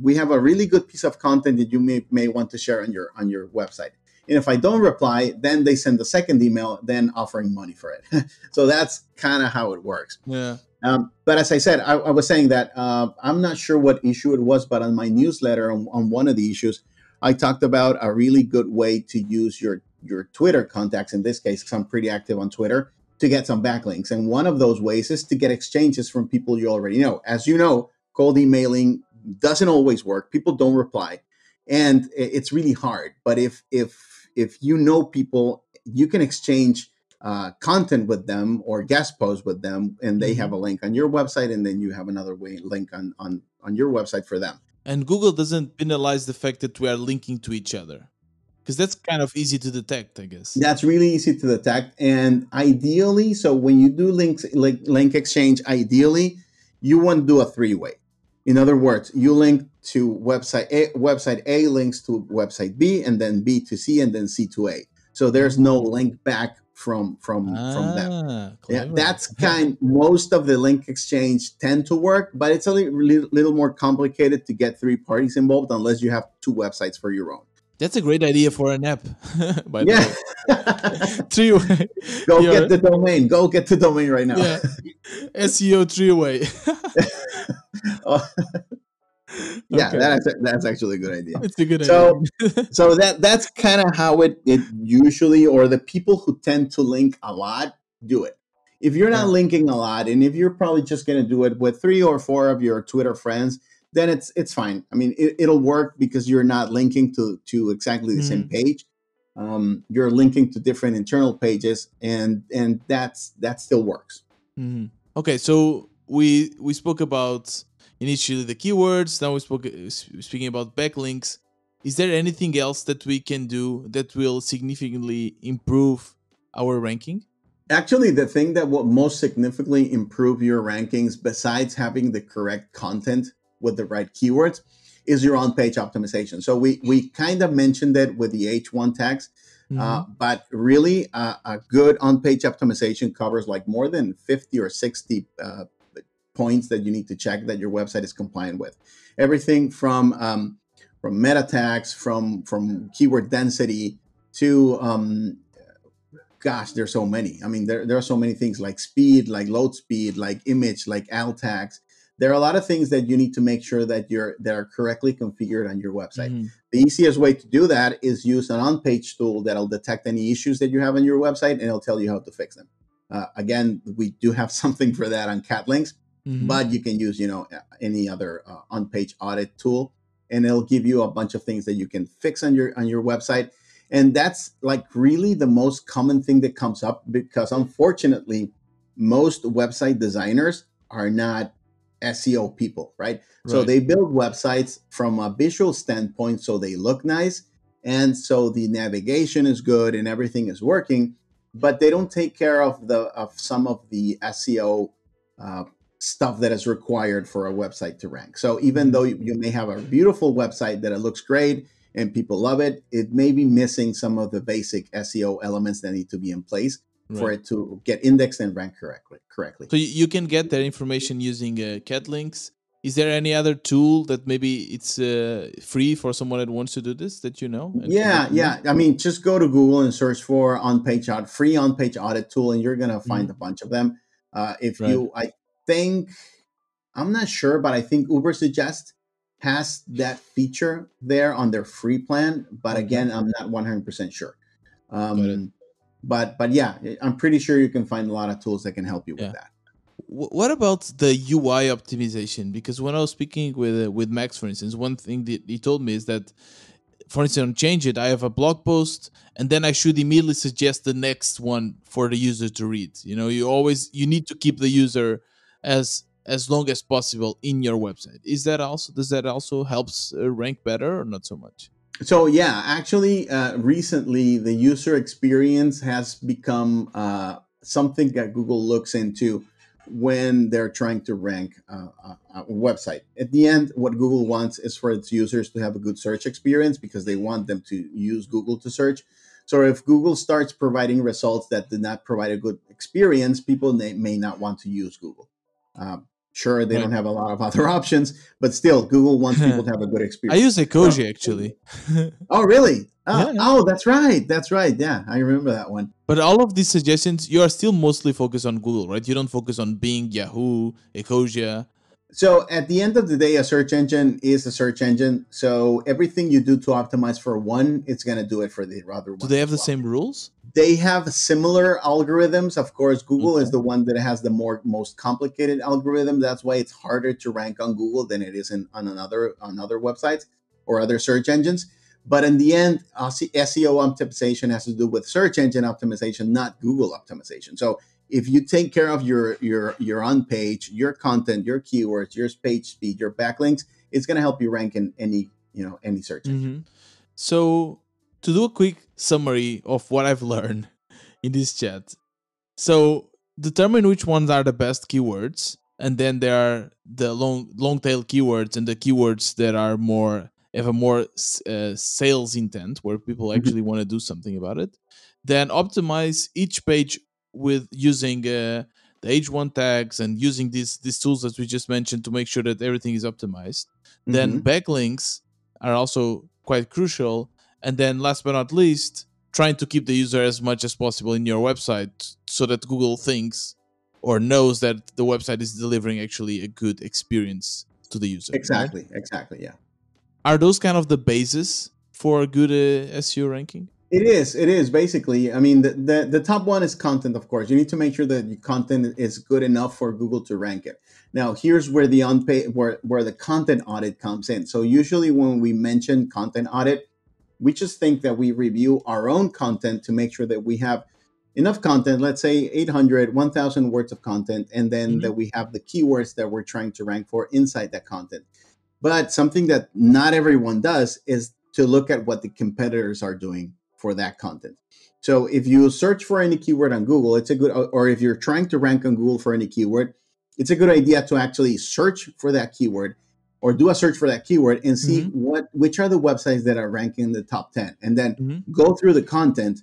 we have a really good piece of content that you may want to share on your website. And if I don't reply, then they send the second email, then offering money for it. So that's kind of how it works. Yeah. But as I said, I was saying that I'm not sure what issue it was, but on my newsletter, on one of the issues, I talked about a really good way to use your Twitter contacts, in this case, because I'm pretty active on Twitter, to get some backlinks. And one of those ways is to get exchanges from people you already know. As you know, cold emailing doesn't always work. People don't reply. And it's really hard. But if you know people, you can exchange content with them or guest posts with them, and they have a link on your website, and then you have another way link on your website for them. And Google doesn't penalize the fact that we are linking to each other, because that's kind of easy to detect, I guess. That's really easy to detect. And ideally, so when you do link exchange, ideally, you want to do a three-way. In other words, you link to website A links to website B, and then B to C, and then C to A. So there's no link back from them. Yeah, that's kind. Most of the link exchange tend to work, but it's a little more complicated to get three parties involved unless you have two websites for your own. That's a great idea for an app. By the way. Three-way. Go get the domain. Go get the domain right now. Yeah. SEO three-way. Yeah, okay. that's actually a good idea. It's a good idea. So that's kind of how it usually, or the people who tend to link a lot do it. If you're not linking a lot, and if you're probably just going to do it with 3 or 4 of your Twitter friends, then it's fine. I mean, it'll work because you're not linking to exactly the same page. You're linking to different internal pages, and that still works. Mm-hmm. Okay, so we spoke about initially the keywords. Now we're speaking about backlinks. Is there anything else that we can do that will significantly improve our ranking? Actually, the thing that will most significantly improve your rankings, besides having the correct content with the right keywords, is your on-page optimization. So we kind of mentioned it with the H1 tags, but really a good on-page optimization covers like more than 50 or 60 points that you need to check that your website is compliant with. Everything from meta tags, from keyword density to, gosh, there's so many. I mean, there are so many things, like speed, like load speed, like image, like alt tags. There are a lot of things that you need to make sure that are correctly configured on your website. Mm-hmm. The easiest way to do that is use an on-page tool that'll detect any issues that you have on your website, and it'll tell you how to fix them. Again, we do have something for that on Katlinks. Mm-hmm. But you can use, any other on-page audit tool, and it'll give you a bunch of things that you can fix on your website. And that's like really the most common thing that comes up, because unfortunately, most website designers are not SEO people, right? So they build websites from a visual standpoint, so they look nice, and so the navigation is good and everything is working, but they don't take care of some of the SEO stuff that is required for a website to rank. So even though you may have a beautiful website that it looks great and people love it, it may be missing some of the basic SEO elements that need to be in place for it to get indexed and rank correctly. So you can get that information using Katlinks. Is there any other tool that maybe it's free for someone that wants to do this that you know? I mean, just go to Google and search for free on-page audit tool, and you're going to find a bunch of them. I'm not sure, but I think Uber Suggest has that feature there on their free plan. But again, I'm not 100% sure. But yeah, I'm pretty sure you can find a lot of tools that can help you with that. What about the UI optimization? Because when I was speaking with Max, for instance, one thing that he told me is that, for instance, on Change It, I have a blog post, and then I should immediately suggest the next one for the user to read. You need to keep the user as long as possible in your website. Does that also helps rank better, or not so much? So yeah, actually, recently the user experience has become something that Google looks into when they're trying to rank a website. At the end, what Google wants is for its users to have a good search experience, because they want them to use Google to search. So if Google starts providing results that did not provide a good experience, people may not want to use Google. Sure, they don't have a lot of other options, but still, Google wants people to have a good experience. I use Ecosia, actually. Oh, really? Oh, that's right. That's right. Yeah, I remember that one. But all of these suggestions, you are still mostly focused on Google, right? You don't focus on Bing, Yahoo, Ecosia. So at the end of the day, a search engine is a search engine. So everything you do to optimize for one, it's going to do it for the other one. Do they have the same rules? They have similar algorithms. Of course, Google is the one that has the most complicated algorithm. That's why it's harder to rank on Google than it is on other websites or other search engines. But in the end, SEO optimization has to do with search engine optimization, not Google optimization. So if you take care of your on page, your content, your keywords, your page speed, your backlinks, it's going to help you rank in any search engine. So to do a quick summary of what I've learned in this chat. So determine which ones are the best keywords, and then there are the long tail keywords and the keywords that are have a more sales intent, where people actually want to do something about it. Then optimize each page with using the H1 tags and using these tools that we just mentioned to make sure that everything is optimized. Then backlinks are also quite crucial. And then last but not least, trying to keep the user as much as possible in your website so that Google thinks or knows that the website is delivering actually a good experience to the user. Exactly, right? Exactly, yeah. Are those kind of the basis for a good SEO ranking? It is basically. I mean, the top one is content, of course. You need to make sure that your content is good enough for Google to rank it. Now, here's where the where the content audit comes in. So usually when we mention content audit, we just think that we review our own content to make sure that we have enough content, let's say 800, 1,000 words of content, and then that we have the keywords that we're trying to rank for inside that content. But something that not everyone does is to look at what the competitors are doing for that content. So if you search for any keyword on Google, or if you're trying to rank on Google for any keyword, it's a good idea to actually search for that keyword or do a search for that keyword and see which are the websites that are ranking in the top 10. And then go through the content,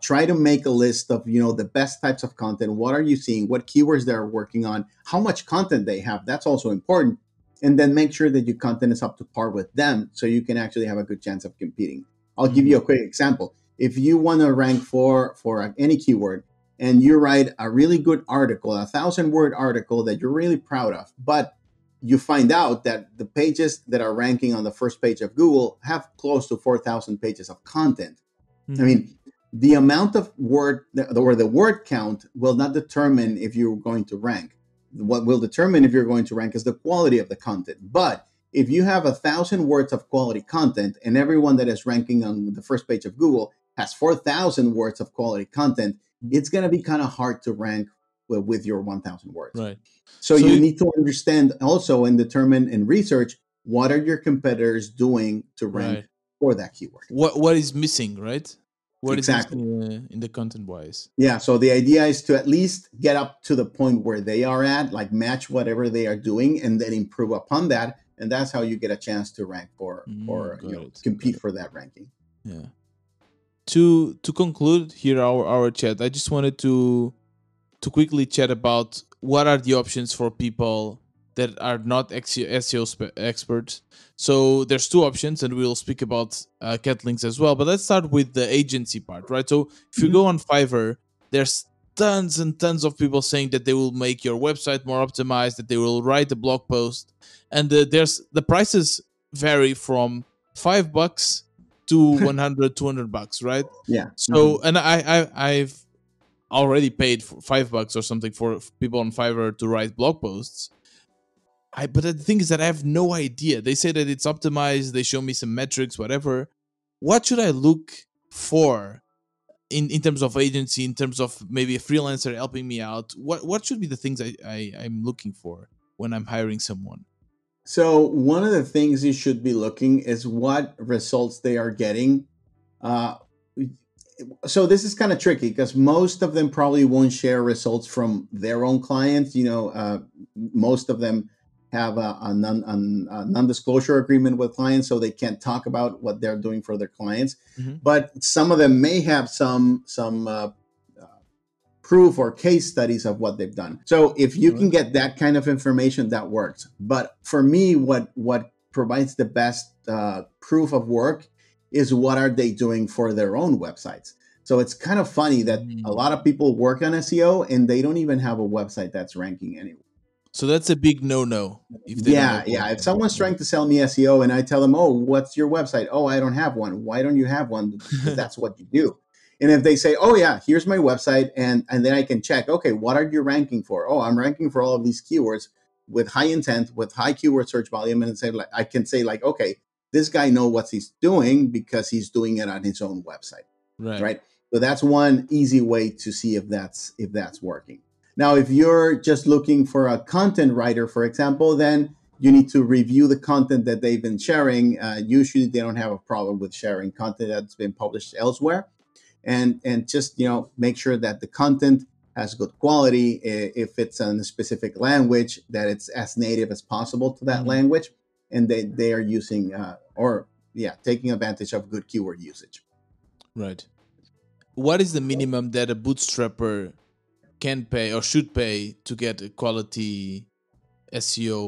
try to make a list of the best types of content. What are you seeing? What keywords they're working on? How much content they have? That's also important. And then make sure that your content is up to par with them so you can actually have a good chance of competing. I'll give you a quick example. If you want to rank for any keyword and you write a really good article, 1,000-word article that you're really proud of, but you find out that the pages that are ranking on the first page of Google have close to 4,000 pages of content. I mean, the amount of word or the word count will not determine if you're going to rank. What will determine if you're going to rank is the quality of the content. But if you have 1,000 words of quality content and everyone that is ranking on the first page of Google has 4,000 words of quality content, it's going to be kind of hard to rank with your 1,000 words. Right. So you need to understand also and determine and research what are your competitors doing to rank for that keyword. What is missing, right? What exactly is in the content wise? Yeah. So the idea is to at least get up to the point where they are at, like match whatever they are doing and then improve upon that. And that's how you get a chance to rank or compete for that ranking. Yeah. To conclude here our chat, I just wanted to quickly chat about what are the options for people that are not SEO experts. So there's two options, and we'll speak about Katlinks as well. But let's start with the agency part, right? So if you go on Fiverr, there's tons and tons of people saying that they will make your website more optimized, that they will write a blog post. And the prices vary from $5 to $100, $200, right? Yeah. So, and I've already paid for $5 or something for people on Fiverr to write blog posts. But the thing is that I have no idea. They say that it's optimized. They show me some metrics, whatever. What should I look for in terms of agency, in terms of maybe a freelancer helping me out? What should be the things I'm looking for when I'm hiring someone? So one of the things you should be looking is what results they are getting. So this is kind of tricky because most of them probably won't share results from their own clients. Most of them have a non-disclosure agreement with clients, so they can't talk about what they're doing for their clients. But some of them may have some proof or case studies of what they've done. So if you can get that kind of information, that works. But for me, what provides the best proof of work is what are they doing for their own websites. So it's kind of funny that a lot of people work on SEO and they don't even have a website that's ranking anywhere. So that's a big no-no. Yeah. If someone's trying to sell me SEO and I tell them, oh, what's your website? Oh, I don't have one. Why don't you have one? Because that's what you do. And if they say, oh, yeah, here's my website, and then I can check, okay, what are you ranking for? Oh, I'm ranking for all of these keywords with high intent, with high keyword search volume. And say, like, I can say, like, okay, this guy knows what he's doing because he's doing it on his own website. Right. So that's one easy way to see if that's working. Now, if you're just looking for a content writer, for example, then you need to review the content that they've been sharing. Usually they don't have a problem with sharing content that's been published elsewhere. And just, you know, make sure that the content has good quality. If it's in a specific language, that it's as native as possible to that language. And they are using taking advantage of good keyword usage. Right. What is the minimum that a bootstrapper can pay or should pay to get a quality SEO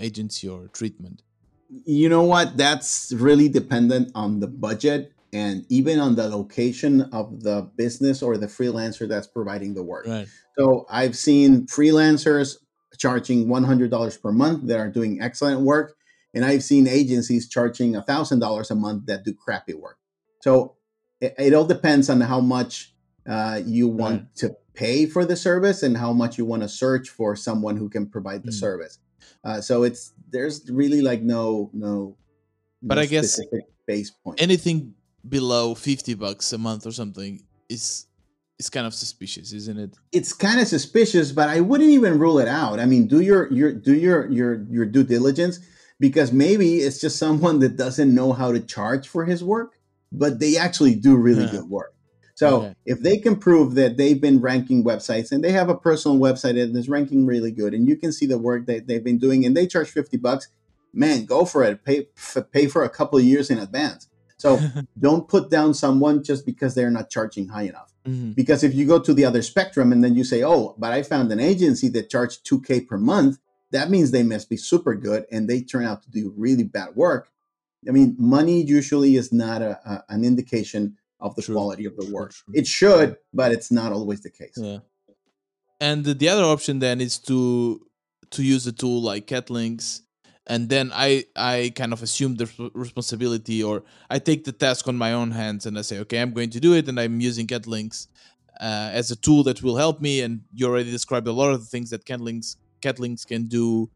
agency or treatment? You know what? That's really dependent on the budget and even on the location of the business or the freelancer that's providing the work. Right. So I've seen freelancers charging $100 per month that are doing excellent work. And I've seen agencies charging $1,000 a month that do crappy work. So it all depends on how much you want to pay for the service and how much you want to search for someone who can provide the service. So there's really like no. But I guess base point. Anything below $50 a month or something is kind of suspicious, isn't it? It's kind of suspicious, but I wouldn't even rule it out. I mean, do your due diligence, because maybe it's just someone that doesn't know how to charge for his work, but they actually do really good work. So if they can prove that they've been ranking websites and they have a personal website that is ranking really good, and you can see the work that they've been doing and they charge $50, man, go for it. Pay for a couple of years in advance. So don't put down someone just because they're not charging high enough. Mm-hmm. Because if you go to the other spectrum and then you say, oh, but I found an agency that charged $2,000 per month, that means they must be super good and they turn out to do really bad work. I mean, money usually is not an indication of the quality of the work. It should, but it's not always the case. Yeah. And the other option then is to use a tool like Katlinks. And then I kind of assume the responsibility, or I take the task on my own hands and I say, okay, I'm going to do it. And I'm using Katlinks as a tool that will help me. And you already described a lot of the things that Katlinks can do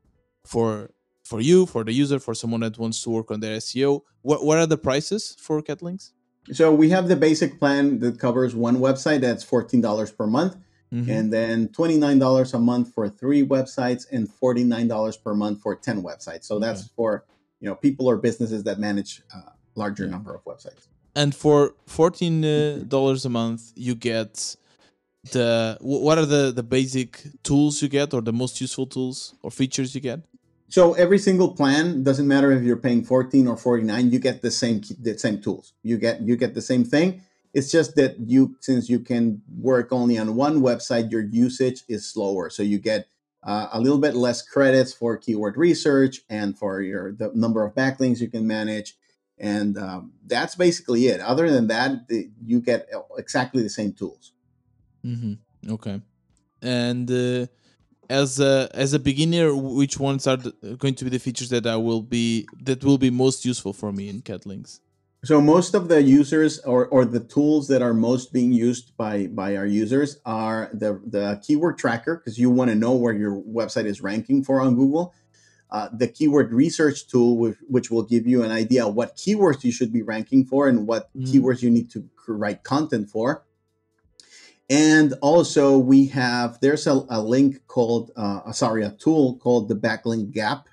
for you, for the user, for someone that wants to work on their SEO. What are the prices for Katlinks? So we have the basic plan that covers one website. That's $14 per month. Mm-hmm. And then $29 a month for 3 websites and $49 per month for 10 websites. So that's for, you know, people or businesses that manage a larger number of websites. And for $14 a month, you get what are the basic tools you get, or the most useful tools or features you get? So every single plan, doesn't matter if you're paying $14 or $49, you get the same tools. You get the same thing. It's just that since you can work only on one website, your usage is slower. So you get a little bit less credits for keyword research and for the number of backlinks you can manage. And that's basically it. Other than that, you get exactly the same tools. Mm-hmm. Okay. And as a beginner, which ones are going to be the features that will be most useful for me in Katlinks? So most of the users or the tools that are most being used by our users are the keyword tracker, because you want to know where your website is ranking for on Google. The keyword research tool, which will give you an idea of what keywords you should be ranking for and what keywords you need to write content for. And also there's a link called, a tool called the backlink gap.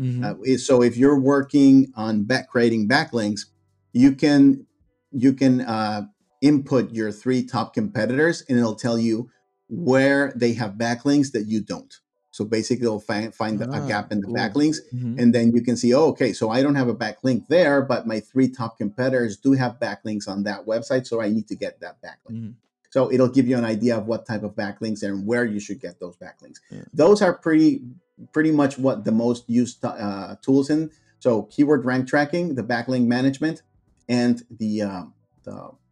Mm-hmm. So if you're working on creating backlinks, you can input your 3 top competitors and it'll tell you where they have backlinks that you don't. So basically it'll find a gap in the backlinks. Mm-hmm. And then you can see, oh, okay, so I don't have a backlink there, but my 3 top competitors do have backlinks on that website. So I need to get that backlink. Mm-hmm. So it'll give you an idea of what type of backlinks and where you should get those backlinks. Yeah. Those are pretty much what the most used tools in. So keyword rank tracking, the backlink management, and the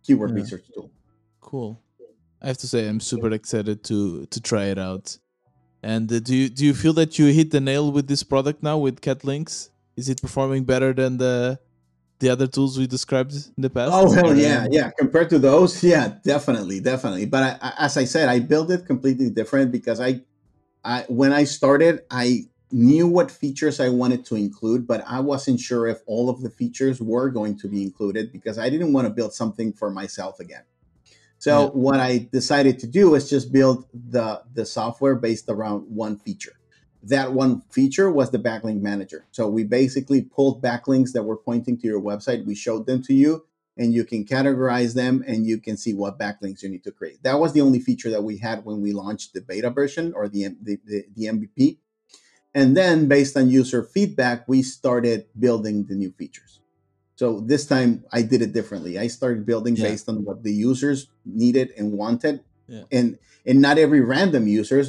keyword research tool. Cool. I have to say I'm super excited to try it out. And do you feel that you hit the nail with this product now with Katlinks? Is it performing better than the other tools we described in the past? Oh, hell yeah. Yeah. Compared to those. Yeah, definitely. Definitely. But I, as I said, I built it completely different because I when I started, I knew what features I wanted to include, but I wasn't sure if all of the features were going to be included because I didn't want to build something for myself again. So what I decided to do is just build the software based around one feature. That one feature was the backlink manager. So we basically pulled backlinks that were pointing to your website. We showed them to you and you can categorize them and you can see what backlinks you need to create. That was the only feature that we had when we launched the beta version or the MVP. And then based on user feedback, we started building the new features. So this time I did it differently. I started building based on what the users needed and wanted. Yeah. And not every random users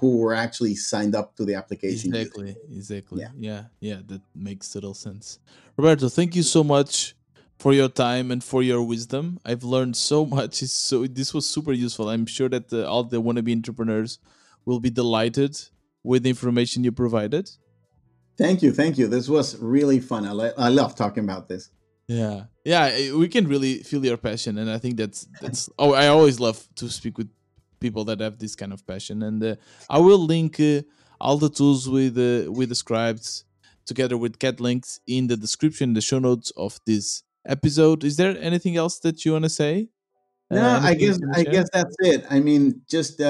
who were actually signed up to the application. Exactly. Yeah, that makes total sense. Roberto, thank you so much for your time and for your wisdom. I've learned so much. So this was super useful. I'm sure that all the wannabe entrepreneurs will be delighted with the information you provided. Thank you. This was really fun. I love talking about this. Yeah. We can really feel your passion, and I think that's. Oh, I always love to speak with people that have this kind of passion, and I will link all the tools we described together with Katlinks in the description, the show notes of this episode. Is there anything else that you want to say? No, I guess that's it. I mean, just.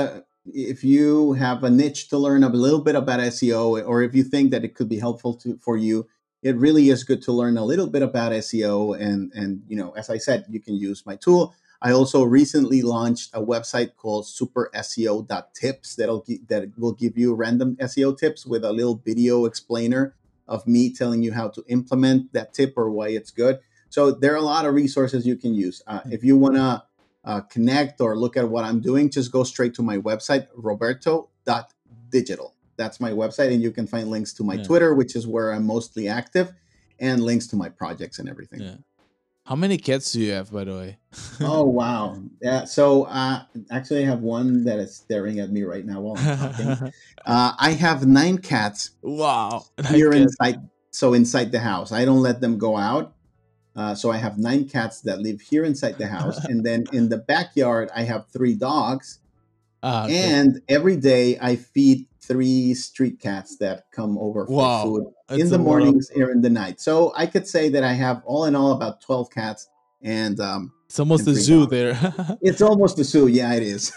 If you have a niche to learn a little bit about SEO, or if you think that it could be helpful for you, it really is good to learn a little bit about SEO. And you know, as I said, you can use my tool. I also recently launched a website called superseo.tips that will give you random SEO tips with a little video explainer of me telling you how to implement that tip or why it's good. So there are a lot of resources you can use. If you want to connect or look at what I'm doing, just go straight to my website, roberto.digital. That's my website, and you can find links to my Twitter, which is where I'm mostly active, and links to my projects and everything. Yeah. How many cats do you have, by the way? Oh, wow. Yeah. So actually I have one that is staring at me right now while I'm talking. I have 9 cats. Wow. Here inside. So inside the house, I don't let them go out. So I have 9 cats that live here inside the house. And then in the backyard, I have 3 dogs. And every day I feed 3 street cats that come over for food in the mornings or in the night. So I could say that I have all in all about 12 cats. And it's almost a zoo there. It's almost a zoo. Yeah, it is.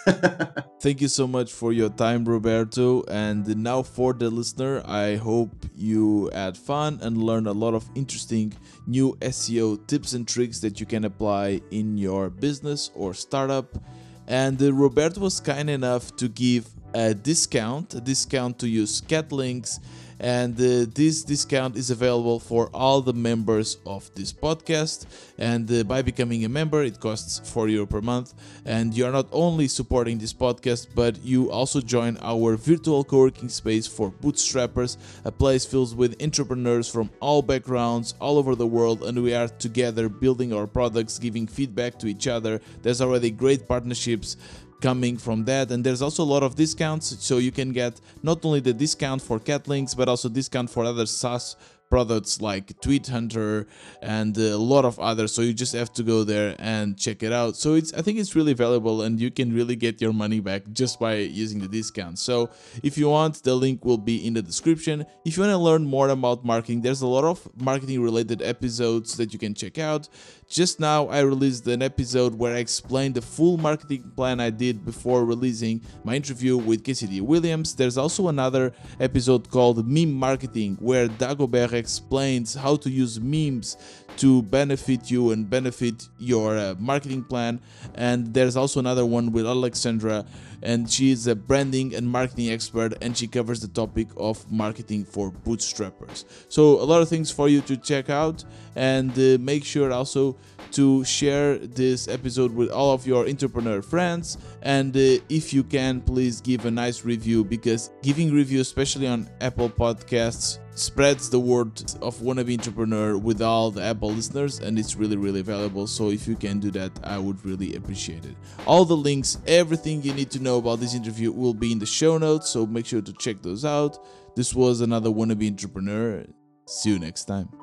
Thank you so much for your time, Roberto. And now for the listener, I hope you had fun and learned a lot of interesting new SEO tips and tricks that you can apply in your business or startup. And Roberto was kind enough to give a discount to use Katlinks. And this discount is available for all the members of this podcast. And by becoming a member, it costs €4 per month. And you're not only supporting this podcast, but you also join our virtual co-working space for bootstrappers, a place filled with entrepreneurs from all backgrounds, all over the world. And we are together building our products, giving feedback to each other. There's already great partnerships coming from that, and there's also a lot of discounts, so you can get not only the discount for Katlinks, but also discount for other SaaS products like Tweet Hunter and a lot of others. So you just have to go there and check it out. So I think it's really valuable, and you can really get your money back just by using the discount. So if you want, the link will be in the description. If you want to learn more about marketing, there's a lot of marketing related episodes that you can check out. Just now, I released an episode where I explained the full marketing plan I did before releasing my interview with Cassidy Williams. There's also another episode called Meme Marketing, where Dagobert explains how to use memes to benefit you and benefit your marketing plan. And there's also another one with Alexandra, and she is a branding and marketing expert, and she covers the topic of marketing for bootstrappers. So a lot of things for you to check out, and make sure also to share this episode with all of your entrepreneur friends. And if you can, please give a nice review, because giving reviews, especially on Apple Podcasts, spreads the word of wannabe entrepreneur with all the Apple listeners, and it's really, really valuable. So if you can do that, I would really appreciate it. All the links, everything you need to know about this interview will be in the show notes, so make sure to check those out. This was another wannabe entrepreneur. See you next time.